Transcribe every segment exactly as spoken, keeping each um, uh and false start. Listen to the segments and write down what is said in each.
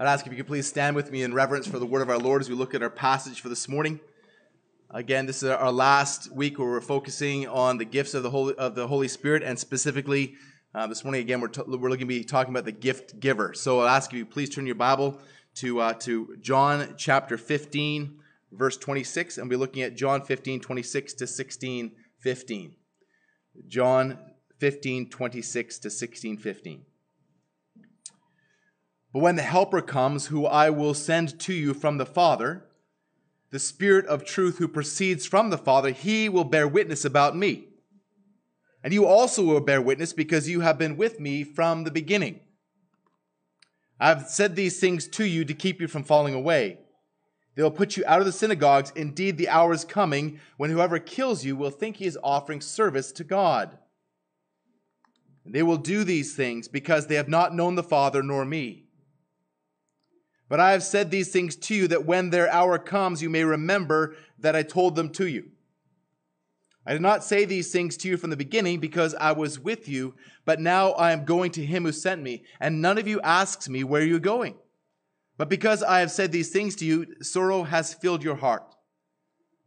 I'd ask if you could please stand with me in reverence for the word of our Lord as we look at our passage for this morning. Again, this is our last week where we're focusing on the gifts of the Holy, of the Holy Spirit, and specifically uh, this morning, again, we're, t- we're looking to be talking about the gift giver. So I'll ask if you please turn your Bible to, uh, to John chapter fifteen, verse twenty-six, and we'll be looking at John fifteen, twenty-six to sixteen, fifteen. John fifteen, twenty-six to sixteen, fifteen. But when the Helper comes, who I will send to you from the Father, the Spirit of truth who proceeds from the Father, he will bear witness about me. And you also will bear witness because you have been with me from the beginning. I have said these things to you to keep you from falling away. They will put you out of the synagogues. Indeed, the hour is coming when whoever kills you will think he is offering service to God. And they will do these things because they have not known the Father nor me. But I have said these things to you that when their hour comes, you may remember that I told them to you. I did not say these things to you from the beginning because I was with you, but now I am going to him who sent me, and none of you asks me where you're going. But because I have said these things to you, sorrow has filled your heart.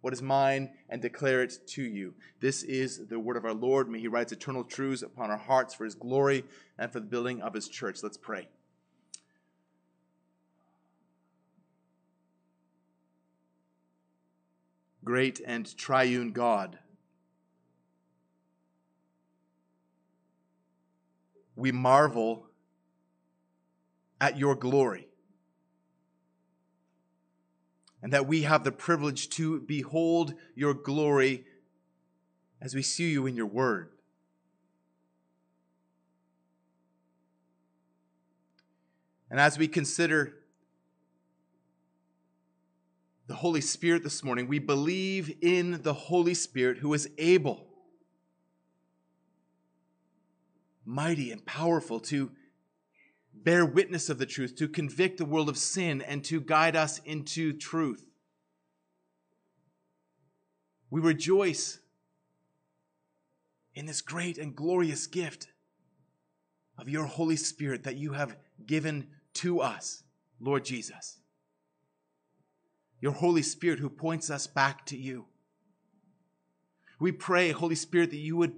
what is mine and declare it to you. This is the word of our Lord. May he writes eternal truths upon our hearts for his glory and for the building of his church. Let's pray. Great and triune God, we marvel at your glory, and that we have the privilege to behold your glory as we see you in your word. And as we consider the Holy Spirit this morning, we believe in the Holy Spirit who is able, mighty and powerful to bear witness of the truth, to convict the world of sin, and to guide us into truth. We rejoice in this great and glorious gift of your Holy Spirit that you have given to us, Lord Jesus. Your Holy Spirit who points us back to you. We pray, Holy Spirit, that you would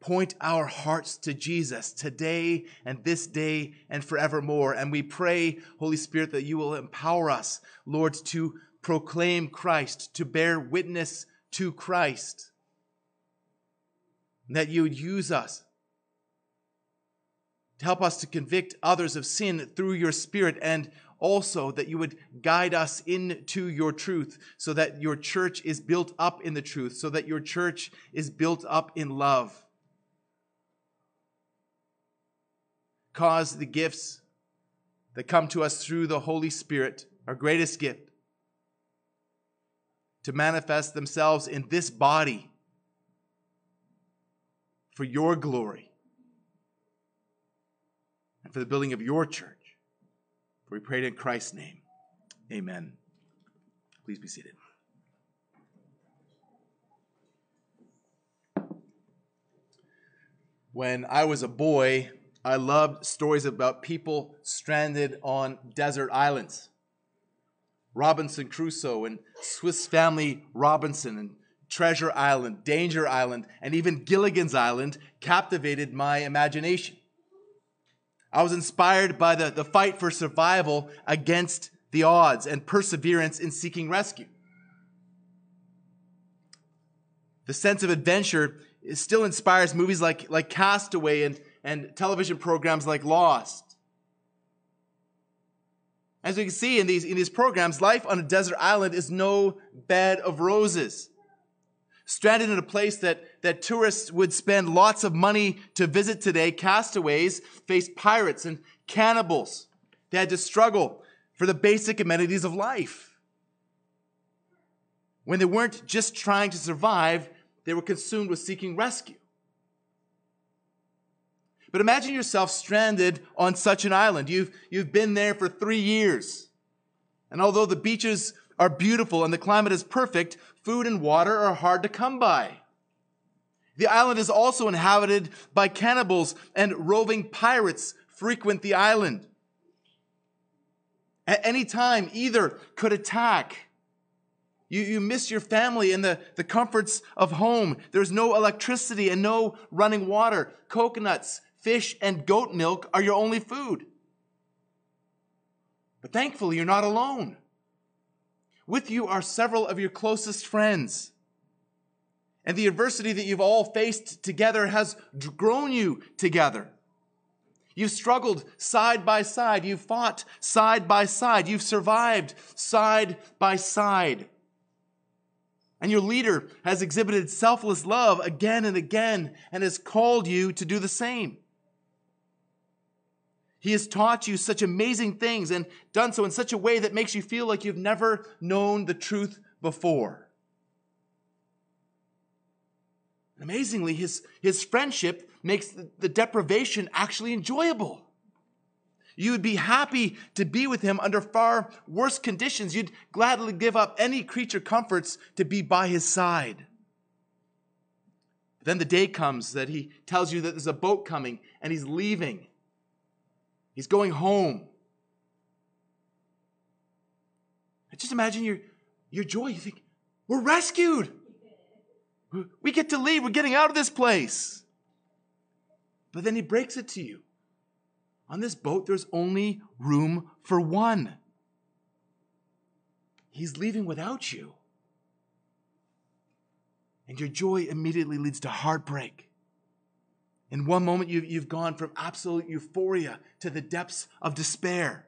point our hearts to Jesus today and this day and forevermore. And we pray, Holy Spirit, that you will empower us, Lord, to proclaim Christ, to bear witness to Christ. And that you would use us to help us to convict others of sin through your Spirit, and also that you would guide us into your truth so that your church is built up in the truth, so that your church is built up in love. Cause the gifts that come to us through the Holy Spirit, our greatest gift, to manifest themselves in this body for your glory and for the building of your church. For we pray it in Christ's name. Amen. Please be seated. When I was a boy, I loved stories about people stranded on desert islands. Robinson Crusoe and Swiss Family Robinson and Treasure Island, Danger Island, and even Gilligan's Island captivated my imagination. I was inspired by the, the fight for survival against the odds and perseverance in seeking rescue. The sense of adventure still inspires movies like, like Castaway and, and television programs like Lost. As we can see in these, in these programs, life on a desert island is no bed of roses. Stranded in a place that, that tourists would spend lots of money to visit today, castaways faced pirates and cannibals. They had to struggle for the basic amenities of life. When they weren't just trying to survive, they were consumed with seeking rescue. But imagine yourself stranded on such an island. You've, you've been there for three years. And although the beaches are beautiful and the climate is perfect, food and water are hard to come by. The island is also inhabited by cannibals, and roving pirates frequent the island. At any time, either could attack. You, you miss your family and the, the comforts of home. There's no electricity and no running water. Coconuts, fish, and goat milk are your only food. But thankfully, you're not alone. With you are several of your closest friends. And the adversity that you've all faced together has grown you together. You've struggled side by side. You've fought side by side. You've survived side by side. And your leader has exhibited selfless love again and again and has called you to do the same. He has taught you such amazing things and done so in such a way that makes you feel like you've never known the truth before. And amazingly, his, his friendship makes the, the deprivation actually enjoyable. You would be happy to be with him under far worse conditions. You'd gladly give up any creature comforts to be by his side. But then the day comes that he tells you that there's a boat coming and he's leaving. He's going home. And just imagine your, your joy. You think, we're rescued. We get to leave. We're getting out of this place. But then he breaks it to you. On this boat, there's only room for one. He's leaving without you. And your joy immediately leads to heartbreak. In one moment, you've, you've gone from absolute euphoria to the depths of despair.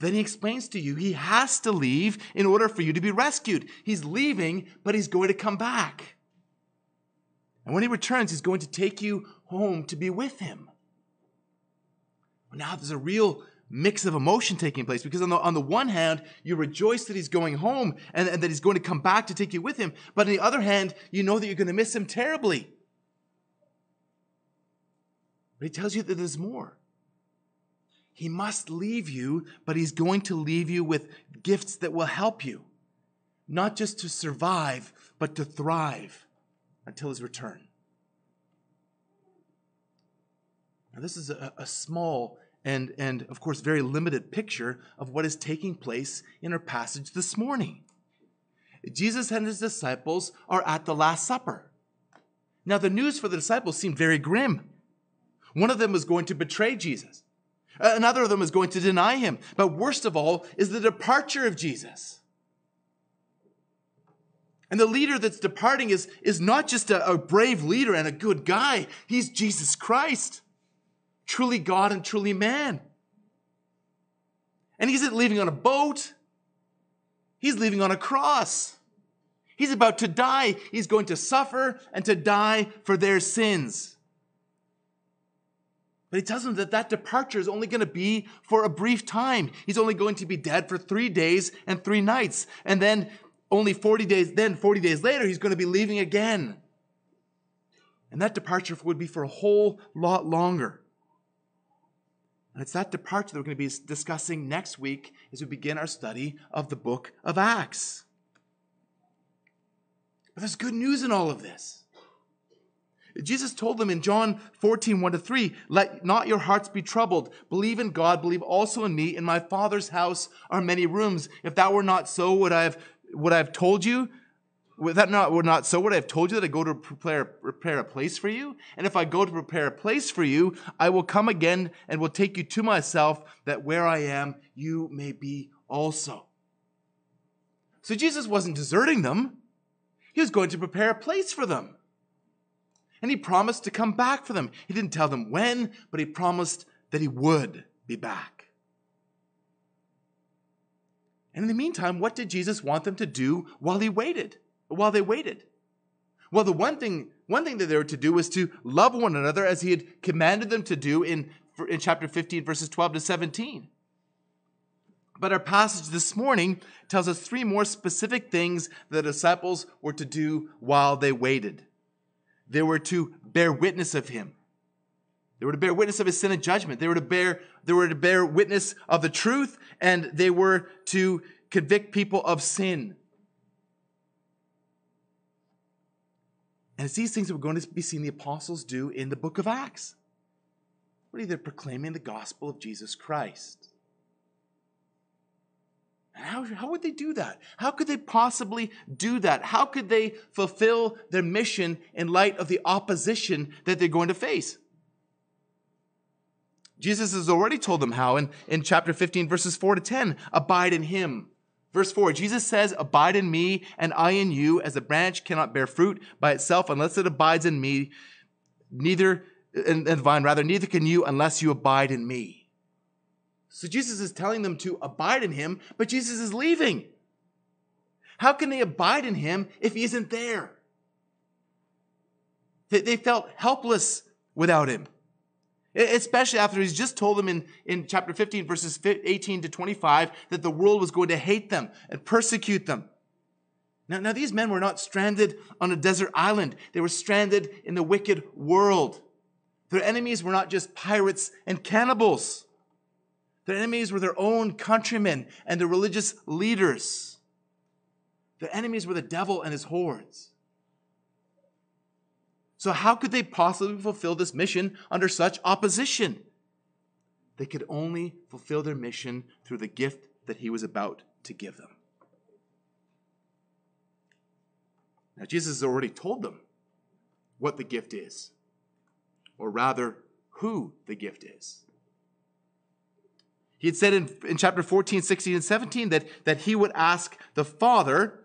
Then he explains to you he has to leave in order for you to be rescued. He's leaving, but he's going to come back. And when he returns, he's going to take you home to be with him. Now there's a real mix of emotion taking place, because on the, on the one hand, you rejoice that he's going home and, and that he's going to come back to take you with him. But on the other hand, you know that you're going to miss him terribly. But he tells you that there's more. He must leave you, but he's going to leave you with gifts that will help you, not just to survive, but to thrive until his return. Now, this is a, a small and, and, of course, very limited picture of what is taking place in our passage this morning. Jesus and his disciples are at the Last Supper. Now, the news for the disciples seemed very grim. One of them was going to betray Jesus. Another of them was going to deny him. But worst of all is the departure of Jesus. And the leader that's departing is, is not just a, a brave leader and a good guy. He's Jesus Christ. Truly God and truly man. And he isn't leaving on a boat. He's leaving on a cross. He's about to die. He's going to suffer and to die for their sins. But he tells them that that departure is only going to be for a brief time. He's only going to be dead for three days and three nights. And then only forty days, then forty days later, he's going to be leaving again. And that departure would be for a whole lot longer. And it's that departure that we're going to be discussing next week as we begin our study of the book of Acts. But there's good news in all of this. Jesus told them in John fourteen, one to three, "Let not your hearts be troubled. Believe in God, believe also in me. In my Father's house are many rooms. If that were not so, would I have, would I have told you? Would that not were not so, would I have told you that I go to prepare, prepare a place for you? And if I go to prepare a place for you, I will come again and will take you to myself, that where I am, you may be also." So Jesus wasn't deserting them. He was going to prepare a place for them. and he promised to come back for them. He didn't tell them when, but he promised that he would be back. And in the meantime, what did Jesus want them to do while he waited? While they waited? Well, the one thing, one thing that they were to do was to love one another as he had commanded them to do in, in chapter fifteen, verses twelve to seventeen. But our passage this morning tells us three more specific things the disciples were to do while they waited. They were to bear witness of him. They were to bear witness of his sin and judgment. They were to bear, they were to bear witness of the truth, and they were to convict people of sin. And it's these things that we're going to be seeing the apostles do in the book of Acts. Really, they're proclaiming the gospel of Jesus Christ. And how, how would they do that? How could they possibly do that? How could they fulfill their mission in light of the opposition that they're going to face? Jesus has already told them how in, in chapter fifteen, verses four to ten, abide in him. Verse four, Jesus says, abide in me and I in you, as a branch cannot bear fruit by itself unless it abides in me, neither, in the vine rather, neither can you unless you abide in me. So Jesus is telling them to abide in him, but Jesus is leaving. How can they abide in him if he isn't there? They, they felt helpless without him. Especially after he's just told them in, in chapter fifteen, verses eighteen to twenty-five, that the world was going to hate them and persecute them. Now, now these men were not stranded on a desert island. They were stranded in the wicked world. Their enemies were not just pirates and cannibals. Their enemies were their own countrymen and their religious leaders. Their enemies were the devil and his hordes. So how could they possibly fulfill this mission under such opposition? They could only fulfill their mission through the gift that he was about to give them. Now, Jesus has already told them what the gift is, or rather, who the gift is. He had said in, in chapter fourteen, sixteen, and seventeen that, that he would ask the Father,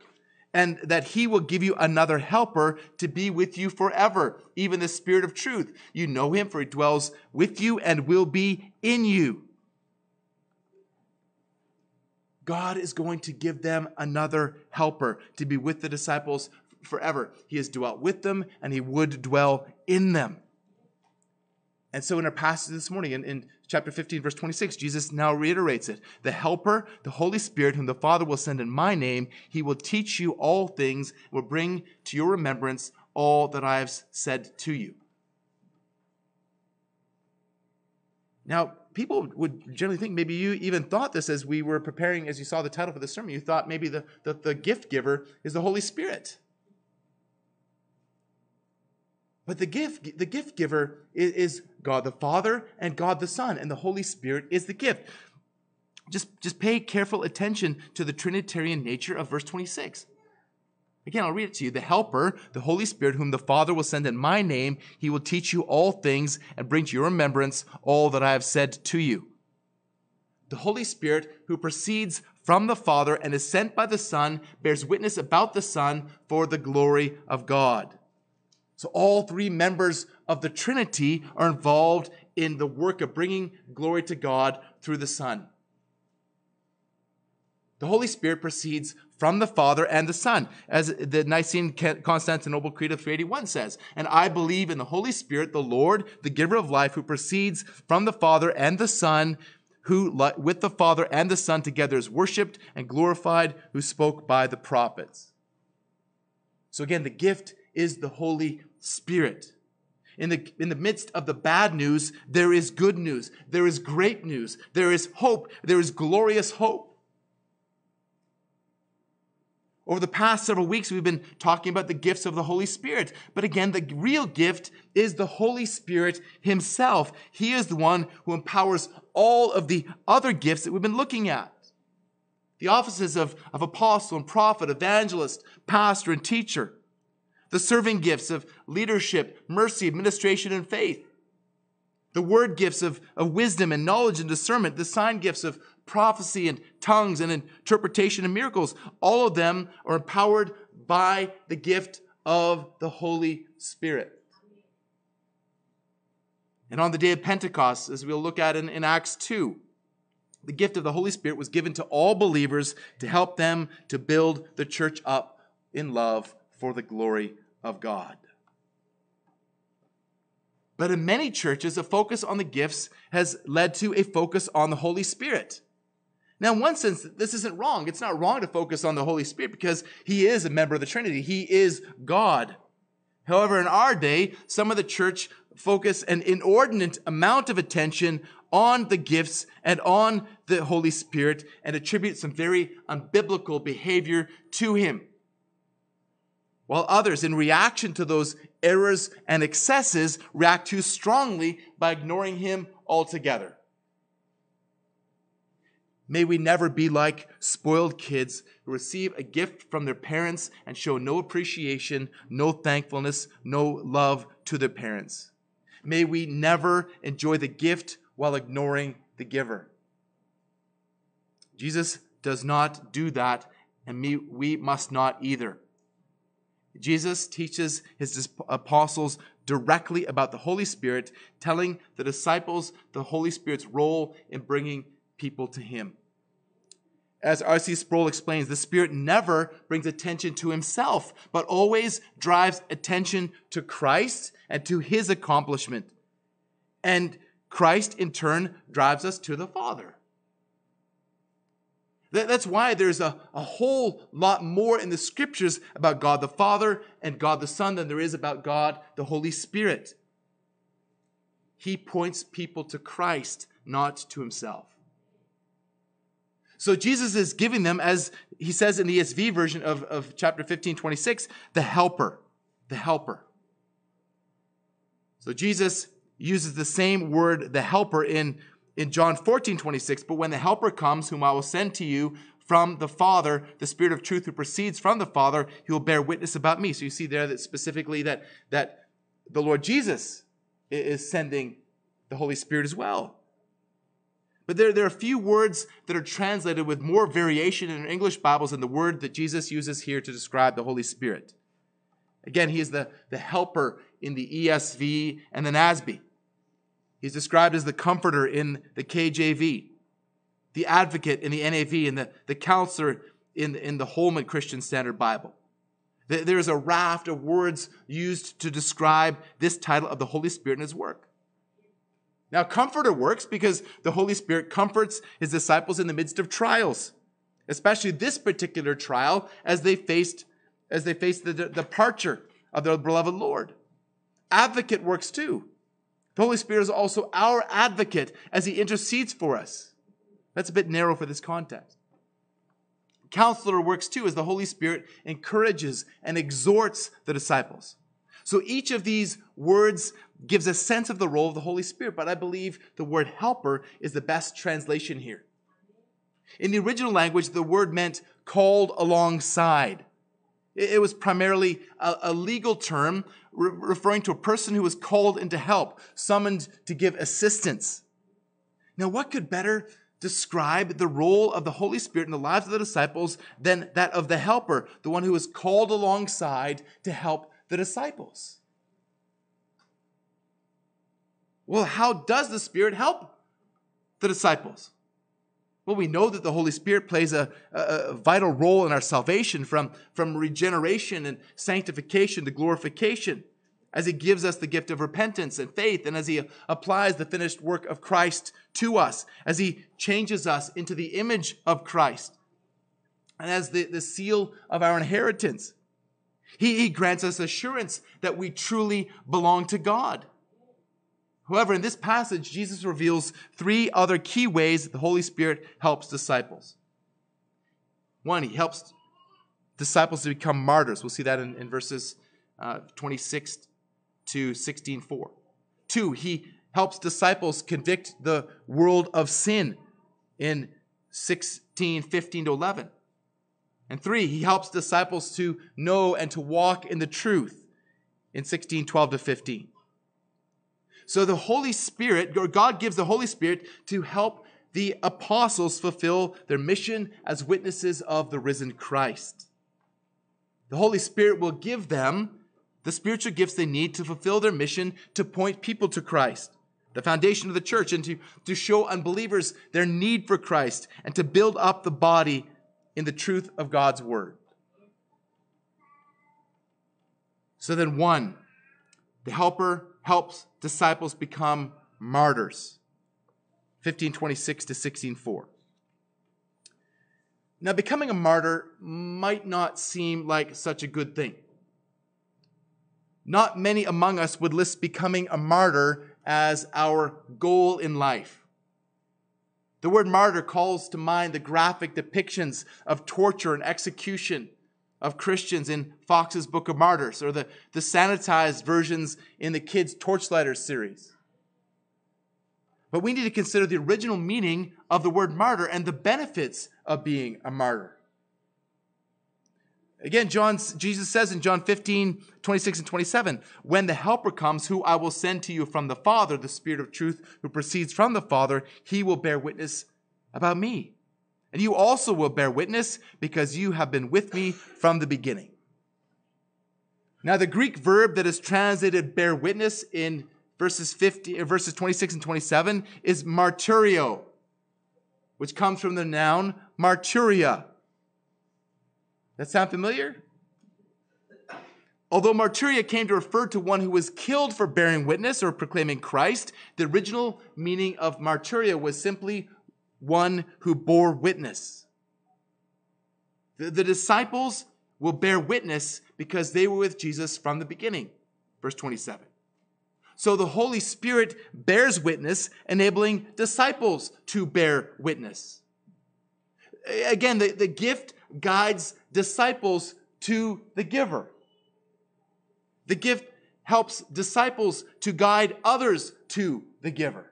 and that he will give you another helper to be with you forever, even the Spirit of truth. You know him, for he dwells with you and will be in you. God is going to give them another helper to be with the disciples forever. He has dwelt with them, and he would dwell in them. And so in our passage this morning, in, in chapter fifteen, verse twenty-six, Jesus now reiterates it. The helper, the Holy Spirit, whom the Father will send in my name, he will teach you all things, will bring to your remembrance all that I have said to you. Now, people would generally think, maybe you even thought this as we were preparing, as you saw the title for the sermon, you thought maybe the, the, the gift giver is the Holy Spirit. But the gift, the gift giver is, is God the Father and God the Son, and the Holy Spirit is the gift. Just, just pay careful attention to the Trinitarian nature of verse twenty-six. Again, I'll read it to you. The helper, the Holy Spirit, whom the Father will send in my name, he will teach you all things and bring to your remembrance all that I have said to you. The Holy Spirit, who proceeds from the Father and is sent by the Son, bears witness about the Son for the glory of God. So all three members of the Trinity are involved in the work of bringing glory to God through the Son. The Holy Spirit proceeds from the Father and the Son, as the Nicene Constantinople Creed of three eighty-one says. And I believe in the Holy Spirit, the Lord, the giver of life, who proceeds from the Father and the Son, who with the Father and the Son together is worshipped and glorified, who spoke by the prophets. So again, the gift is the Holy Spirit. In the, in the midst of the bad news, there is good news. There is great news. There is hope. There is glorious hope. Over the past several weeks, we've been talking about the gifts of the Holy Spirit. But again, the real gift is the Holy Spirit himself. He is the one who empowers all of the other gifts that we've been looking at. The offices of, of apostle and prophet, evangelist, pastor and teacher. The serving gifts of leadership, mercy, administration, and faith. The word gifts of, of wisdom and knowledge and discernment. The sign gifts of prophecy and tongues and interpretation and miracles. All of them are empowered by the gift of the Holy Spirit. And on the day of Pentecost, as we'll look at in, in Acts two, the gift of the Holy Spirit was given to all believers to help them to build the church up in love for the glory of God. But in many churches, a focus on the gifts has led to a focus on the Holy Spirit. Now, in one sense, this isn't wrong. It's not wrong to focus on the Holy Spirit because he is a member of the Trinity. He is God. However, in our day, some of the church focus an inordinate amount of attention on the gifts and on the Holy Spirit and attribute some very unbiblical behavior to him. While others, in reaction to those errors and excesses, react too strongly by ignoring him altogether. May we never be like spoiled kids who receive a gift from their parents and show no appreciation, no thankfulness, no love to their parents. May we never enjoy the gift while ignoring the giver. Jesus does not do that, and we must not either. Jesus teaches his apostles directly about the Holy Spirit, telling the disciples the Holy Spirit's role in bringing people to him. As R C Sproul explains, the Spirit never brings attention to himself, but always drives attention to Christ and to his accomplishment. And Christ, in turn, drives us to the Father. That's why there's a, a whole lot more in the Scriptures about God the Father and God the Son than there is about God the Holy Spirit. He points people to Christ, not to himself. So Jesus is giving them, as he says in the E S V version of, of chapter fifteen, twenty-six, the helper, the helper. So Jesus uses the same word, the helper, in, in John fourteen, twenty-six, but when the helper comes, whom I will send to you from the Father, the Spirit of truth who proceeds from the Father, he will bear witness about me. So you see there that specifically that, that the Lord Jesus is sending the Holy Spirit as well. But there, there are a few words that are translated with more variation in English Bibles than the word that Jesus uses here to describe the Holy Spirit. Again, he is the, the helper in the E S V and the N A S B. He's described as the comforter in the K J V, the advocate in the N A V, and the, the counselor in, in the Holman Christian Standard Bible. There, there is a raft of words used to describe this title of the Holy Spirit and his work. Now, comforter works because the Holy Spirit comforts his disciples in the midst of trials, especially this particular trial as they faced, as they faced the de- departure of their beloved Lord. Advocate works too. The Holy Spirit is also our advocate as he intercedes for us. That's a bit narrow for this context. Counselor works too as the Holy Spirit encourages and exhorts the disciples. So each of these words gives a sense of the role of the Holy Spirit, but I believe the word helper is the best translation here. In the original language, the word meant called alongside. It was primarily a legal term re- referring to a person who was called into help, summoned to give assistance. Now, what could better describe the role of the Holy Spirit in the lives of the disciples than that of the helper, the one who is called alongside to help the disciples? Well, how does the Spirit help the disciples? Well, we know that the Holy Spirit plays a, a, a vital role in our salvation, from, from regeneration and sanctification to glorification, as he gives us the gift of repentance and faith, and as he applies the finished work of Christ to us, as he changes us into the image of Christ, and as the, the seal of our inheritance. He, he grants us assurance that we truly belong to God. However, in this passage, Jesus reveals three other key ways that the Holy Spirit helps disciples. One, he helps disciples to become martyrs. We'll see that in, in verses uh, twenty-six to sixteen four. Two, he helps disciples convict the world of sin in sixteen fifteen to eleven. And three, he helps disciples to know and to walk in the truth in sixteen twelve to fifteen. So the Holy Spirit, or God gives the Holy Spirit to help the apostles fulfill their mission as witnesses of the risen Christ. The Holy Spirit will give them the spiritual gifts they need to fulfill their mission to point people to Christ. the foundation of the church, and to, to show unbelievers their need for Christ and to build up the body in the truth of God's word. So then, one, the helper helps disciples become martyrs. fifteen twenty-six to sixteen four. Now, becoming a martyr might not seem like such a good thing. Not many among us would list becoming a martyr as our goal in life. The word martyr calls to mind the graphic depictions of torture and execution of Christians in Fox's Book of Martyrs, or the, the sanitized versions in the kids' Torchlighters series. But we need to consider the original meaning of the word martyr and the benefits of being a martyr. Again, John, Jesus says in John fifteen twenty-six and twenty-seven, when the helper comes, who I will send to you from the Father, the Spirit of truth who proceeds from the Father, he will bear witness about me. And you also will bear witness because you have been with me from the beginning. Now, the Greek verb that is translated bear witness in verses fifty, verses twenty-six and twenty-seven is martyrio, which comes from the noun martyria. That sound familiar? Although martyria came to refer to one who was killed for bearing witness or proclaiming Christ, the original meaning of martyria was simply one who bore witness. The, the disciples will bear witness because they were with Jesus from the beginning. Verse twenty-seven. So the Holy Spirit bears witness, enabling disciples to bear witness. Again, the, the gift guides disciples to the giver. The gift helps disciples to guide others to the giver.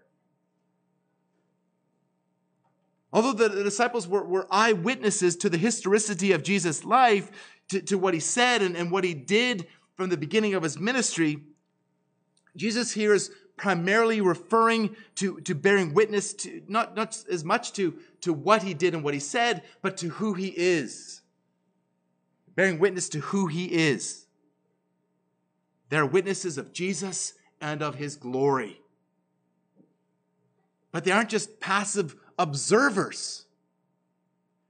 Although the disciples were, were eyewitnesses to the historicity of Jesus' life, to, to what he said and, and what he did from the beginning of his ministry, Jesus here is primarily referring to, to bearing witness to, not, not as much to, to what he did and what he said, but to who he is. Bearing witness to who he is. They're witnesses of Jesus and of his glory. But they aren't just passive observers.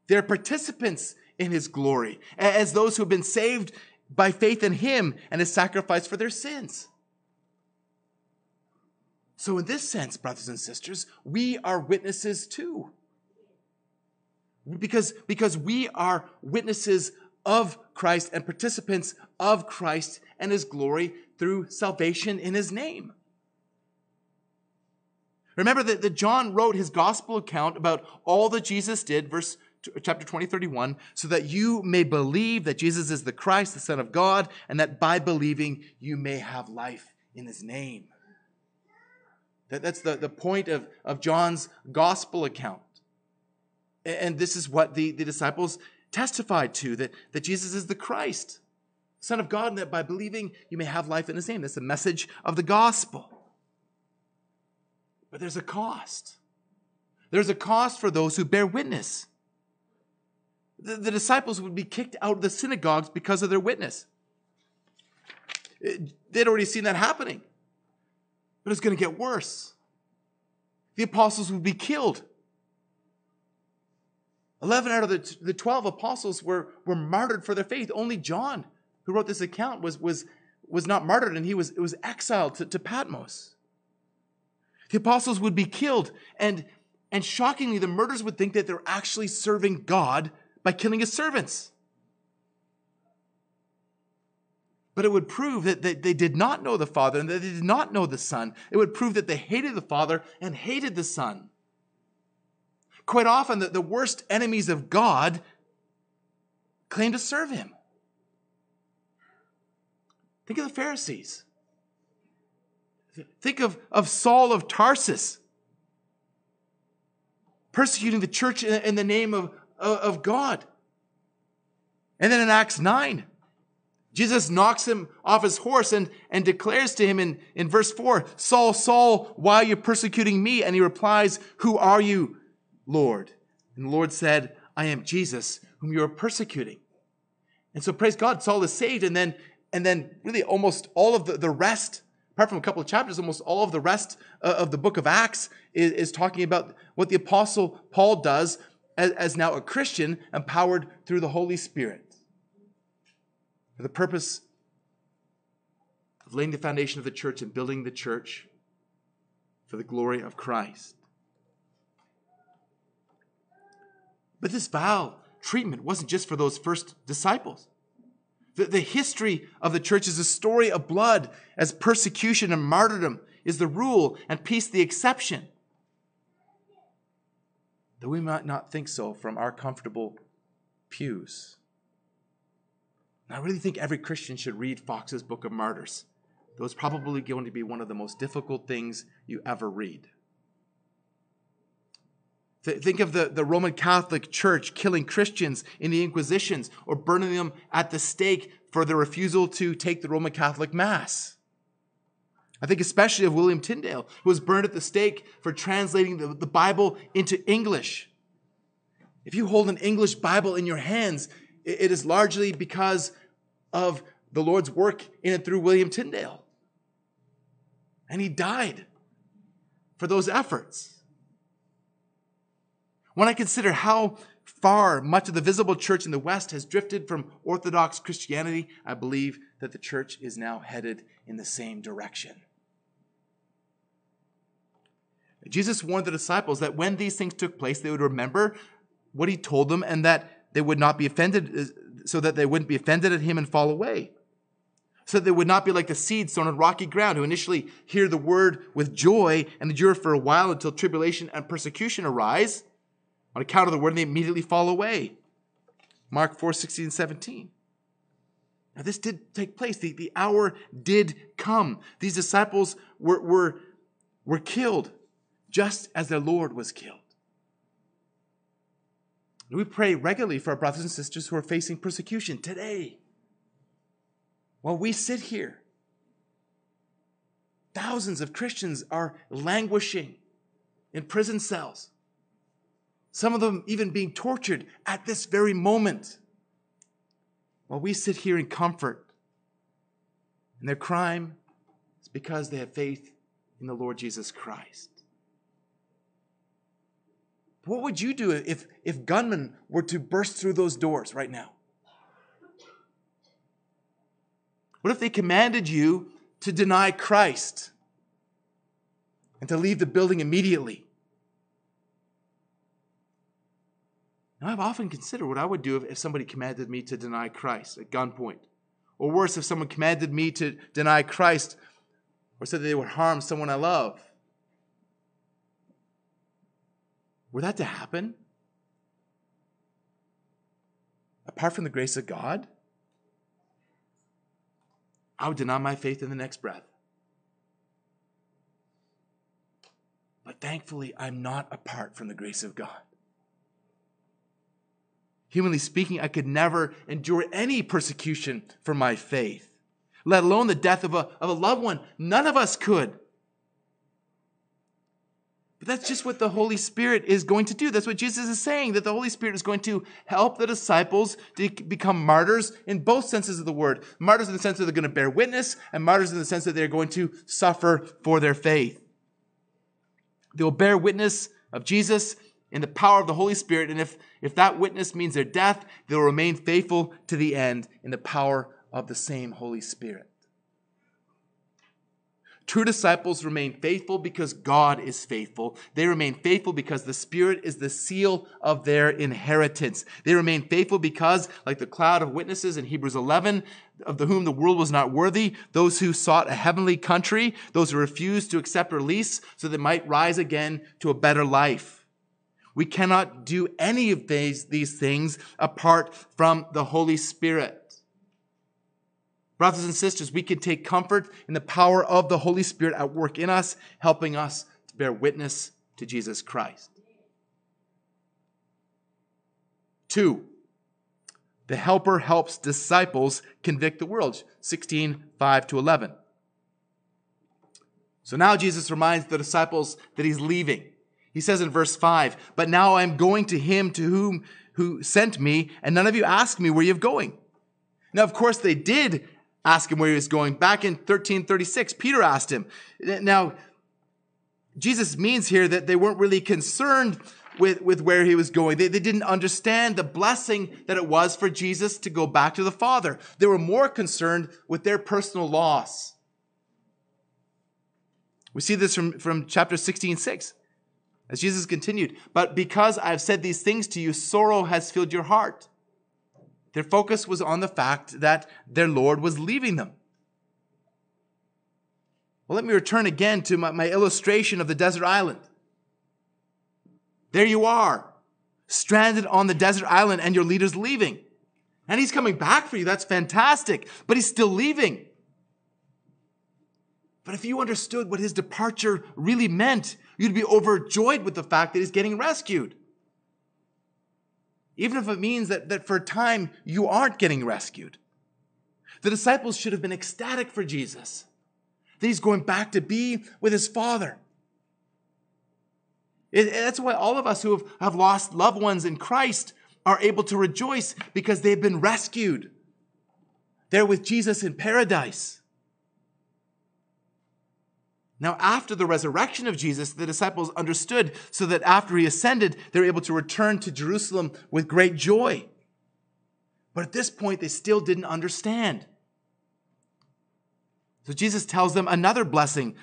They're participants in his glory, as those who've been saved by faith in him and his sacrifice for their sins. So in this sense, brothers and sisters, we are witnesses too. Because, because we are witnesses of Christ and participants of Christ and his glory through salvation in his name. Remember that, that John wrote his gospel account about all that Jesus did, verse chapter twenty, thirty-one, so that you may believe that Jesus is the Christ, the Son of God, and that by believing you may have life in his name. That's the, the point of, of John's gospel account. And this is what the, the disciples testified to, that, that Jesus is the Christ, Son of God, and that by believing you may have life in his name. That's the message of the gospel. But there's a cost. There's a cost for those who bear witness. The, the disciples would be kicked out of the synagogues because of their witness. They'd already seen that happening. But it's going to get worse. The apostles would be killed. Eleven out of the, the twelve apostles were, were martyred for their faith. Only John, who wrote this account, was, was, was not martyred, and he was, was exiled to, to Patmos. The apostles would be killed, and, and shockingly, the murderers would think that they're actually serving God by killing his servants. But it would prove that they, they did not know the Father and that they did not know the Son. It would prove that they hated the Father and hated the Son. Quite often, the, the worst enemies of God claim to serve him. Think of the Pharisees. Think of, of Saul of Tarsus, persecuting the church in, in the name of, of God. And then in Acts nine, Jesus knocks him off his horse and, and declares to him in, in verse four, Saul, Saul, why are you persecuting me? And he replies, who are you, Lord? And the Lord said, I am Jesus, whom you are persecuting. And so praise God, Saul is saved. And then, and then really almost all of the, the rest apart from a couple of chapters, almost all of the rest of the book of Acts is, is talking about what the Apostle Paul does as, as now a Christian empowered through the Holy Spirit for the purpose of laying the foundation of the church and building the church for the glory of Christ. But this vow treatment wasn't just for those first disciples. The, the history of the church is a story of blood, as persecution and martyrdom is the rule and peace the exception. Though we might not think so from our comfortable pews. And I really think every Christian should read Fox's Book of Martyrs, though it's probably going to be one of the most difficult things you ever read. Think of the, the Roman Catholic Church killing Christians in the Inquisitions or burning them at the stake for their refusal to take the Roman Catholic Mass. I think especially of William Tyndale, who was burned at the stake for translating the, the Bible into English. If you hold an English Bible in your hands, it, it is largely because of the Lord's work in and through William Tyndale. And he died for those efforts. When I consider how far much of the visible church in the West has drifted from Orthodox Christianity, I believe that the church is now headed in the same direction. Jesus warned the disciples that when these things took place, they would remember what he told them and that they would not be offended, so that they wouldn't be offended at him and fall away. So that they would not be like the seed sown on rocky ground, who initially hear the word with joy and endure for a while until tribulation and persecution arise. On account of the word, they immediately fall away. Mark four, sixteen and seventeen. Now this did take place. The, the hour did come. These disciples were, were, were killed just as their Lord was killed. And we pray regularly for our brothers and sisters who are facing persecution today. While we sit here, thousands of Christians are languishing in prison cells. Some of them even being tortured at this very moment. While we sit here in comfort. And their crime is because they have faith in the Lord Jesus Christ. What would you do if, if gunmen were to burst through those doors right now? What if they commanded you to deny Christ and to leave the building immediately? Now, I've often considered what I would do if, if somebody commanded me to deny Christ at gunpoint. Or worse, if someone commanded me to deny Christ or said that they would harm someone I love. Were that to happen? Apart from the grace of God, I would deny my faith in the next breath. But thankfully, I'm not apart from the grace of God. Humanly speaking, I could never endure any persecution for my faith, let alone the death of a, of a loved one. None of us could. But that's just what the Holy Spirit is going to do. That's what Jesus is saying, that the Holy Spirit is going to help the disciples to become martyrs in both senses of the word. Martyrs in the sense that they're going to bear witness, and martyrs in the sense that they're going to suffer for their faith. They will bear witness of Jesus in the power of the Holy Spirit, and if, if that witness means their death, they'll remain faithful to the end in the power of the same Holy Spirit. True disciples remain faithful because God is faithful. They remain faithful because the Spirit is the seal of their inheritance. They remain faithful because, like the cloud of witnesses in Hebrews eleven, of the whom the world was not worthy, those who sought a heavenly country, those who refused to accept release so they might rise again to a better life. We cannot do any of these, these things apart from the Holy Spirit. Brothers and sisters, we can take comfort in the power of the Holy Spirit at work in us, helping us to bear witness to Jesus Christ. Two, the helper helps disciples convict the world. sixteen, five to eleven. So now Jesus reminds the disciples that he's leaving. He says in verse five, "But now I am going to him to whom who sent me, and none of you asked me where you're going." Now, of course, they did ask him where he was going. Back in thirteen thirty-six, Peter asked him. Now, Jesus means here that they weren't really concerned with, with where he was going. They, they didn't understand the blessing that it was for Jesus to go back to the Father. They were more concerned with their personal loss. We see this from, from chapter sixteen, six. As Jesus continued, but because I've said these things to you, sorrow has filled your heart. Their focus was on the fact that their Lord was leaving them. Well, let me return again to my, my illustration of the desert island. There you are, stranded on the desert island, and your leader's leaving. And he's coming back for you. That's fantastic. But he's still leaving. But if you understood what his departure really meant, you'd be overjoyed with the fact that he's getting rescued. Even if it means that, that for a time you aren't getting rescued. The disciples should have been ecstatic for Jesus, that he's going back to be with his Father. It, that's why all of us who have, have lost loved ones in Christ are able to rejoice, because they've been rescued. They're with Jesus in paradise. Now, after the resurrection of Jesus, the disciples understood, so that after he ascended, they're able to return to Jerusalem with great joy. But at this point, they still didn't understand. So Jesus tells them another blessing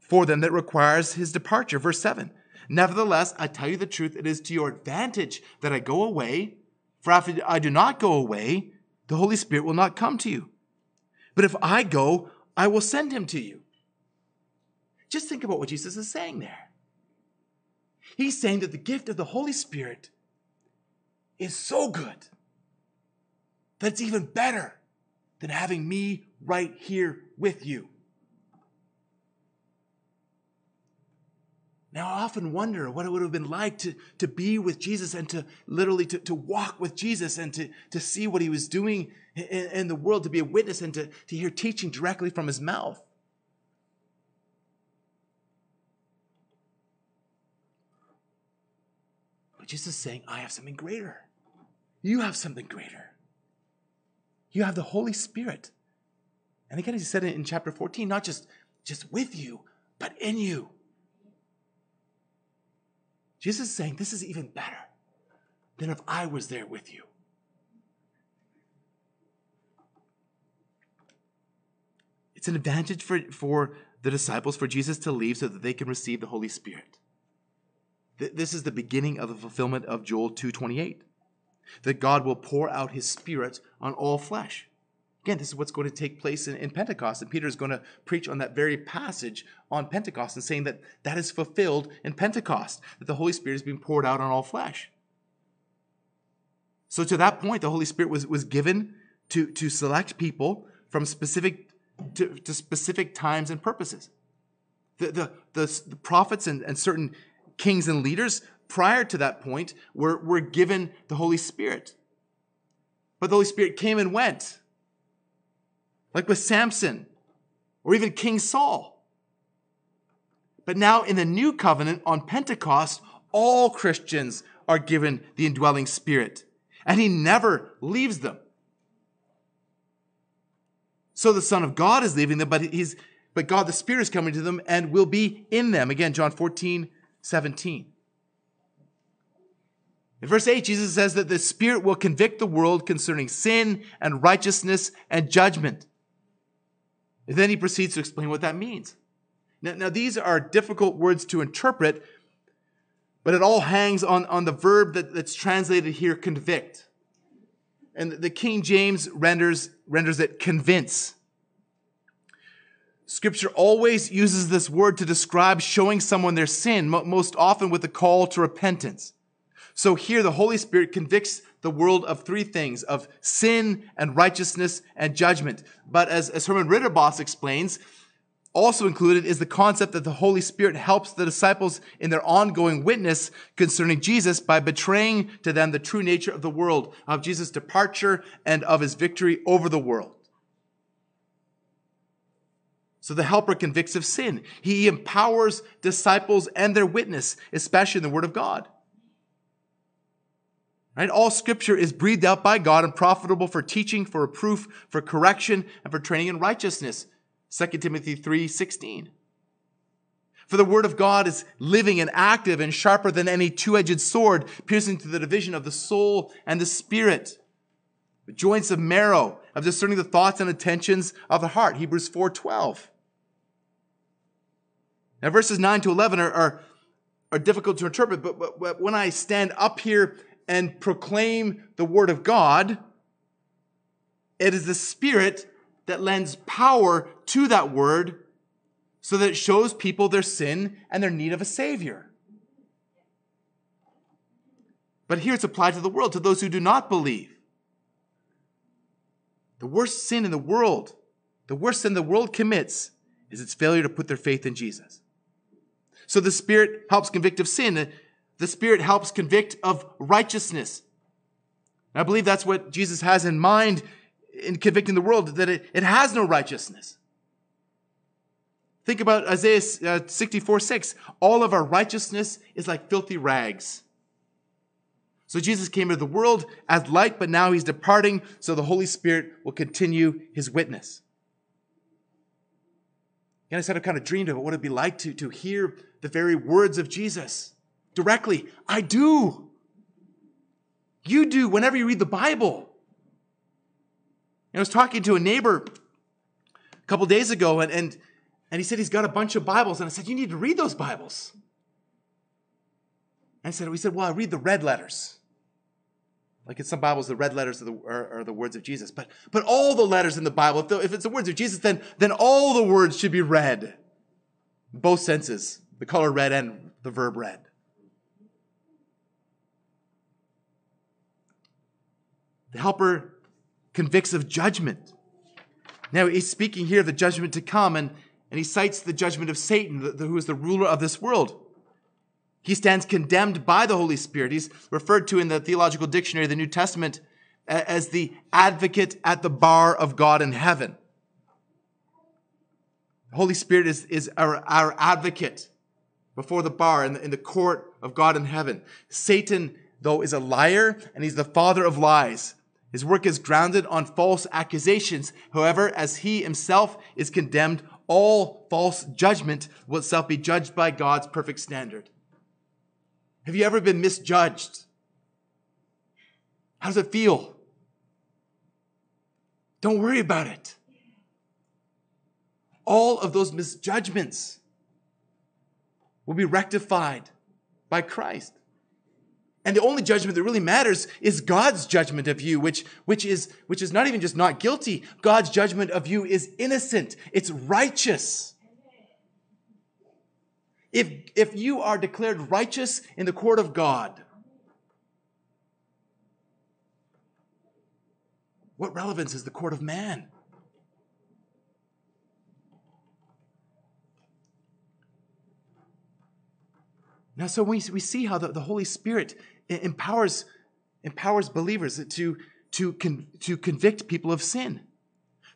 for them that requires his departure. Verse seven, nevertheless, I tell you the truth, it is to your advantage that I go away, for if I do not go away, the Holy Spirit will not come to you. But if I go, I will send him to you. Just think about what Jesus is saying there. He's saying that the gift of the Holy Spirit is so good that it's even better than having me right here with you. Now, I often wonder what it would have been like to, to be with Jesus and to literally to, to walk with Jesus and to, to see what he was doing in, in the world, to be a witness and to, to hear teaching directly from his mouth. But Jesus is saying, I have something greater. You have something greater. You have the Holy Spirit. And again, as he said in chapter fourteen, not just, just with you, but in you. Jesus is saying, this is even better than if I was there with you. It's an advantage for, for the disciples, for Jesus to leave so that they can receive the Holy Spirit. This is the beginning of the fulfillment of Joel two twenty-eight, that God will pour out his Spirit on all flesh. Again, this is what's going to take place in, in Pentecost, and Peter is going to preach on that very passage on Pentecost and saying that that is fulfilled in Pentecost, that the Holy Spirit is being poured out on all flesh. So to that point, the Holy Spirit was, was given to, to select people from specific to, to specific times and purposes. The, the, the, the prophets and, and certain kings and leaders prior to that point were, were given the Holy Spirit. But the Holy Spirit came and went. Like with Samson or even King Saul. But now in the new covenant on Pentecost, all Christians are given the indwelling Spirit. And he never leaves them. So the Son of God is leaving them, but he's but God the Spirit is coming to them and will be in them. Again, John fourteen, seventeen. In verse eight, Jesus says that the Spirit will convict the world concerning sin and righteousness and judgment. And then he proceeds to explain what that means. Now, now these are difficult words to interpret, but it all hangs on, on the verb that, that's translated here, convict. And the King James renders, renders it convince. Scripture always uses this word to describe showing someone their sin, most often with a call to repentance. So here the Holy Spirit convicts the world of three things, of sin and righteousness and judgment. But as, as Herman Ritterbos explains, also included is the concept that the Holy Spirit helps the disciples in their ongoing witness concerning Jesus by betraying to them the true nature of the world, of Jesus' departure and of his victory over the world. So the helper convicts of sin. He empowers disciples and their witness, especially in the Word of God. Right? All scripture is breathed out by God and profitable for teaching, for reproof, for correction, and for training in righteousness. Second Timothy three sixteen. For the word of God is living and active and sharper than any two-edged sword, piercing to the division of the soul and the spirit, the joints of marrow, of discerning the thoughts and intentions of the heart. Hebrews four twelve. Now verses nine to eleven are, are, are difficult to interpret, but, but, but when I stand up here and proclaim the word of God, it is the Spirit that lends power to that word, so that it shows people their sin and their need of a Savior. But here it's applied to the world, to those who do not believe. The worst sin in the world, the worst sin the world commits, is its failure to put their faith in Jesus. So the Spirit helps convict of sin. The Spirit helps convict of righteousness. And I believe that's what Jesus has in mind in convicting the world, that it, it has no righteousness. Think about Isaiah sixty-four six. All of our righteousness is like filthy rags. So Jesus came into the world as light, but now he's departing, so the Holy Spirit will continue his witness. And I said, I kind of dreamed of what it would be like to, to hear the very words of Jesus directly. I do. You do whenever you read the Bible. And I was talking to a neighbor a couple days ago, and, and And he said he's got a bunch of Bibles. And I said, you need to read those Bibles. And I said, we said, well, I read the red letters. Like in some Bibles, the red letters are the, are, are the words of Jesus. But, but all the letters in the Bible, if, the, if it's the words of Jesus, then, then all the words should be read. Both senses, the color red and the verb red. The helper convicts of judgment. Now he's speaking here of the judgment to come, and And he cites the judgment of Satan, who is the ruler of this world. He stands condemned by the Holy Spirit. He's referred to in the Theological Dictionary of the New Testament as the advocate at the bar of God in heaven. The Holy Spirit is, is our, our advocate before the bar in the, in the court of God in heaven. Satan, though, is a liar, and he's the father of lies. His work is grounded on false accusations. However, as he himself is condemned, all false judgment will itself be judged by God's perfect standard. Have you ever been misjudged? How does it feel? Don't worry about it. All of those misjudgments will be rectified by Christ. And the only judgment that really matters is God's judgment of you, which, which, is, which is not even just not guilty. God's judgment of you is innocent. It's righteous. If, if you are declared righteous in the court of God, what relevance is the court of man? Now, so we, we see how the, the Holy Spirit empowers, empowers believers to, to, con, to convict people of sin.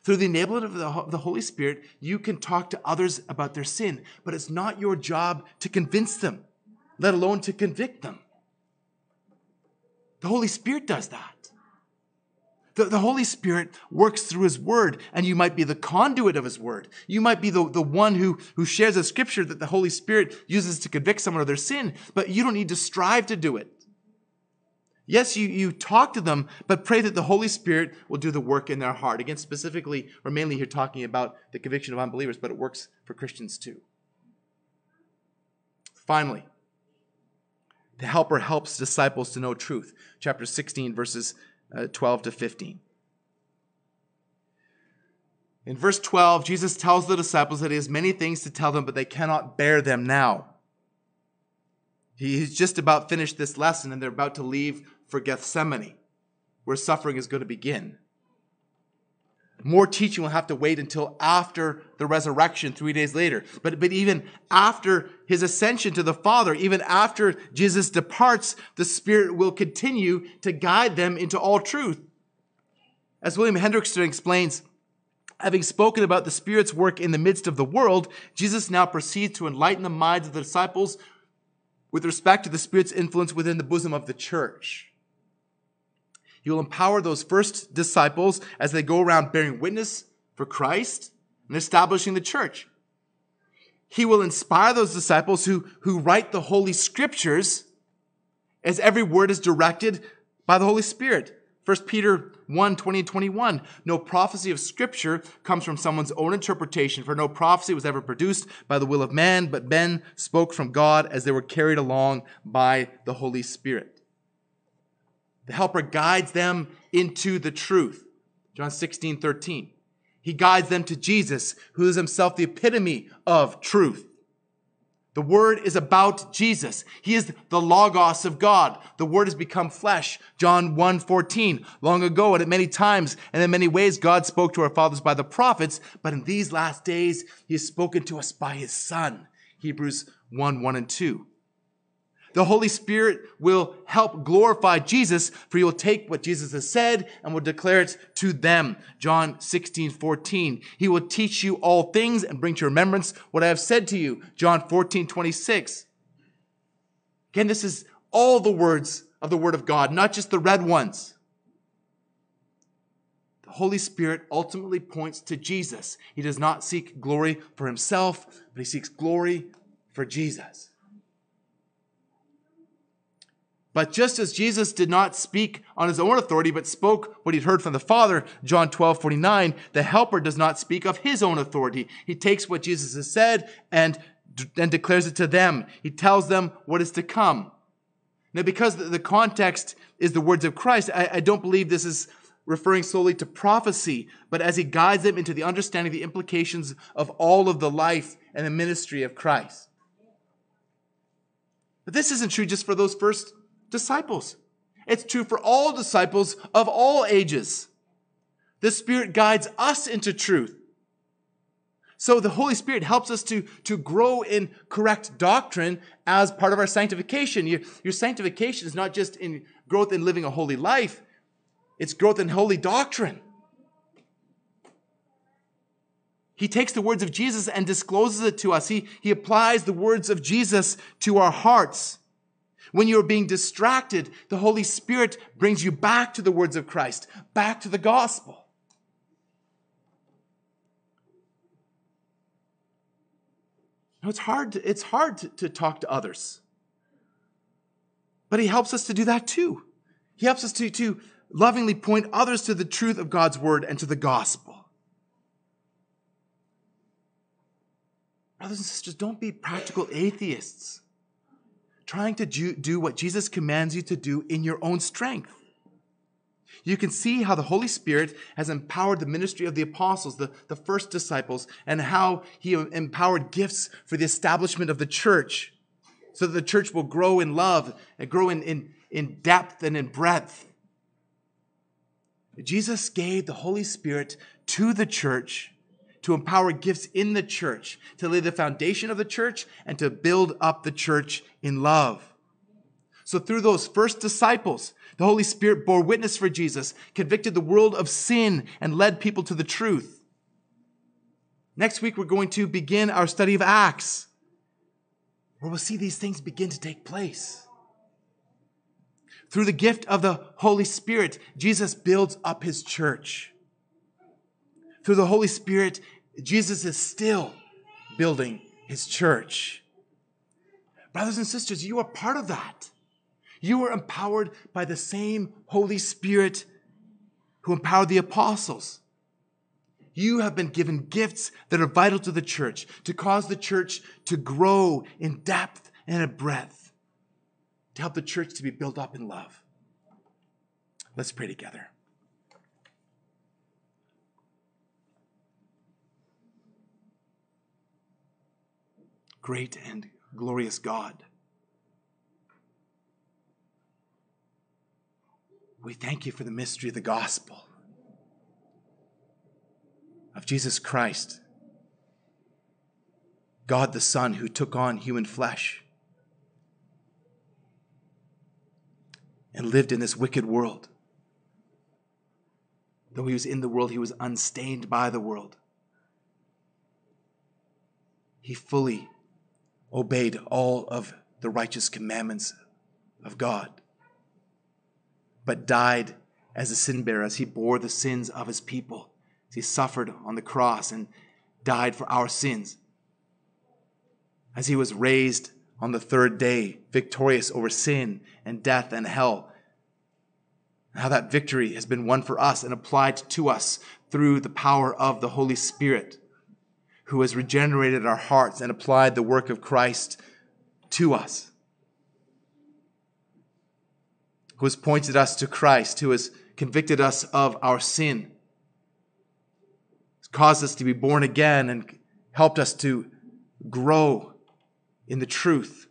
Through the enablement of the, the Holy Spirit, you can talk to others about their sin, but it's not your job to convince them, let alone to convict them. The Holy Spirit does that. The, the Holy Spirit works through his word, and you might be the conduit of his word. You might be the, the one who, who shares a scripture that the Holy Spirit uses to convict someone of their sin, but you don't need to strive to do it. Yes, you, you talk to them, but pray that the Holy Spirit will do the work in their heart. Again, specifically, or mainly here talking about the conviction of unbelievers, but it works for Christians too. Finally, the helper helps disciples to know truth. Chapter sixteen, verses twelve to fifteen. In verse twelve, Jesus tells the disciples that he has many things to tell them, but they cannot bear them now. He's just about finished this lesson, and they're about to leave for Gethsemane, where suffering is going to begin. More teaching will have to wait until after the resurrection, three days later. But, but even after his ascension to the Father, even after Jesus departs, the Spirit will continue to guide them into all truth. As William Hendrickson explains, having spoken about the Spirit's work in the midst of the world, Jesus now proceeds to enlighten the minds of the disciples with respect to the Spirit's influence within the bosom of the church. He will empower those first disciples as they go around bearing witness for Christ and establishing the church. He will inspire those disciples who, who write the Holy Scriptures as every word is directed by the Holy Spirit. First Peter one, twenty and twenty-one. No prophecy of Scripture comes from someone's own interpretation, for no prophecy was ever produced by the will of man, but men spoke from God as they were carried along by the Holy Spirit. The Helper guides them into the truth. John sixteen, thirteen. He guides them to Jesus, who is himself the epitome of truth. The Word is about Jesus. He is the Logos of God. The Word has become flesh. John one, fourteen. Long ago and at many times and in many ways, God spoke to our fathers by the prophets, but in these last days, he has spoken to us by his Son. Hebrews one, one and two. The Holy Spirit will help glorify Jesus, for he will take what Jesus has said and will declare it to them. John sixteen, fourteen. He will teach you all things and bring to remembrance what I have said to you. John fourteen, twenty-six. Again, this is all the words of the Word of God, not just the red ones. The Holy Spirit ultimately points to Jesus. He does not seek glory for himself, but he seeks glory for Jesus. But just as Jesus did not speak on his own authority, but spoke what he'd heard from the Father, John twelve, forty-nine, the Helper does not speak of his own authority. He takes what Jesus has said and, and declares it to them. He tells them what is to come. Now, because the context is the words of Christ, I, I don't believe this is referring solely to prophecy, but as he guides them into the understanding of the implications of all of the life and the ministry of Christ. But this isn't true just for those first disciples. It's true for all disciples of all ages. The Spirit guides us into truth. So the Holy Spirit helps us to, to grow in correct doctrine as part of our sanctification. Your, your sanctification is not just in growth in living a holy life. It's growth in holy doctrine. He takes the words of Jesus and discloses it to us. He, he applies the words of Jesus to our hearts. When you're being distracted, the Holy Spirit brings you back to the words of Christ, back to the gospel. Now, it's hard, it's hard to, to talk to others, but he helps us to do that too. He helps us to, to lovingly point others to the truth of God's word and to the gospel. Brothers and sisters, don't be practical atheists, trying to do what Jesus commands you to do in your own strength. You can see how the Holy Spirit has empowered the ministry of the apostles, the, the first disciples, and how he empowered gifts for the establishment of the church so that the church will grow in love and grow in, in, in depth and in breadth. Jesus gave the Holy Spirit to the church to empower gifts in the church, to lay the foundation of the church, and to build up the church in love. So through those first disciples, the Holy Spirit bore witness for Jesus, convicted the world of sin, and led people to the truth. Next week, we're going to begin our study of Acts, where we'll see these things begin to take place. Through the gift of the Holy Spirit, Jesus builds up his church. Through the Holy Spirit, Jesus is still building his church. Brothers and sisters, you are part of that. You are empowered by the same Holy Spirit who empowered the apostles. You have been given gifts that are vital to the church, to cause the church to grow in depth and in breadth, to help the church to be built up in love. Let's pray together. Great and glorious God, we thank you for the mystery of the gospel of Jesus Christ, God the Son who took on human flesh and lived in this wicked world. Though he was in the world, he was unstained by the world. He fully obeyed all of the righteous commandments of God, but died as the sin bearer, as he bore the sins of his people, as he suffered on the cross and died for our sins, as he was raised on the third day, victorious over sin and death and hell, and how that victory has been won for us and applied to us through the power of the Holy Spirit, who has regenerated our hearts and applied the work of Christ to us, who has pointed us to Christ, who has convicted us of our sin, has caused us to be born again and helped us to grow in the truth.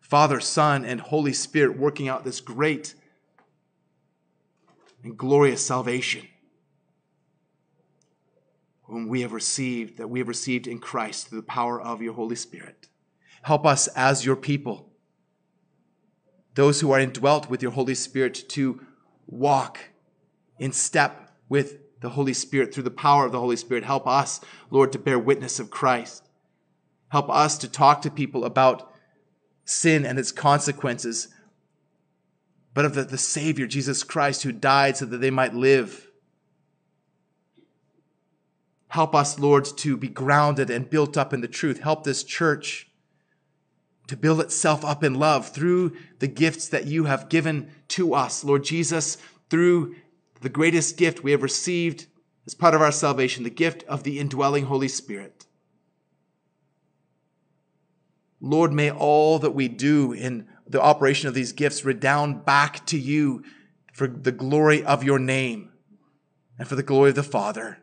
Father, Son, and Holy Spirit working out this great and glorious salvation whom we have received, that we have received in Christ through the power of your Holy Spirit. Help us as your people, those who are indwelt with your Holy Spirit, to walk in step with the Holy Spirit through the power of the Holy Spirit. Help us, Lord, to bear witness of Christ. Help us to talk to people about sin and its consequences, but of the, the Savior, Jesus Christ, who died so that they might live. Help us, Lord, to be grounded and built up in the truth. Help this church to build itself up in love through the gifts that you have given to us. Lord Jesus, through the greatest gift we have received as part of our salvation, the gift of the indwelling Holy Spirit. Lord, may all that we do in the operation of these gifts redound back to you for the glory of your name and for the glory of the Father.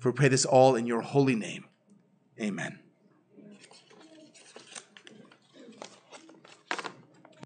For we pray this all in your holy name. Amen.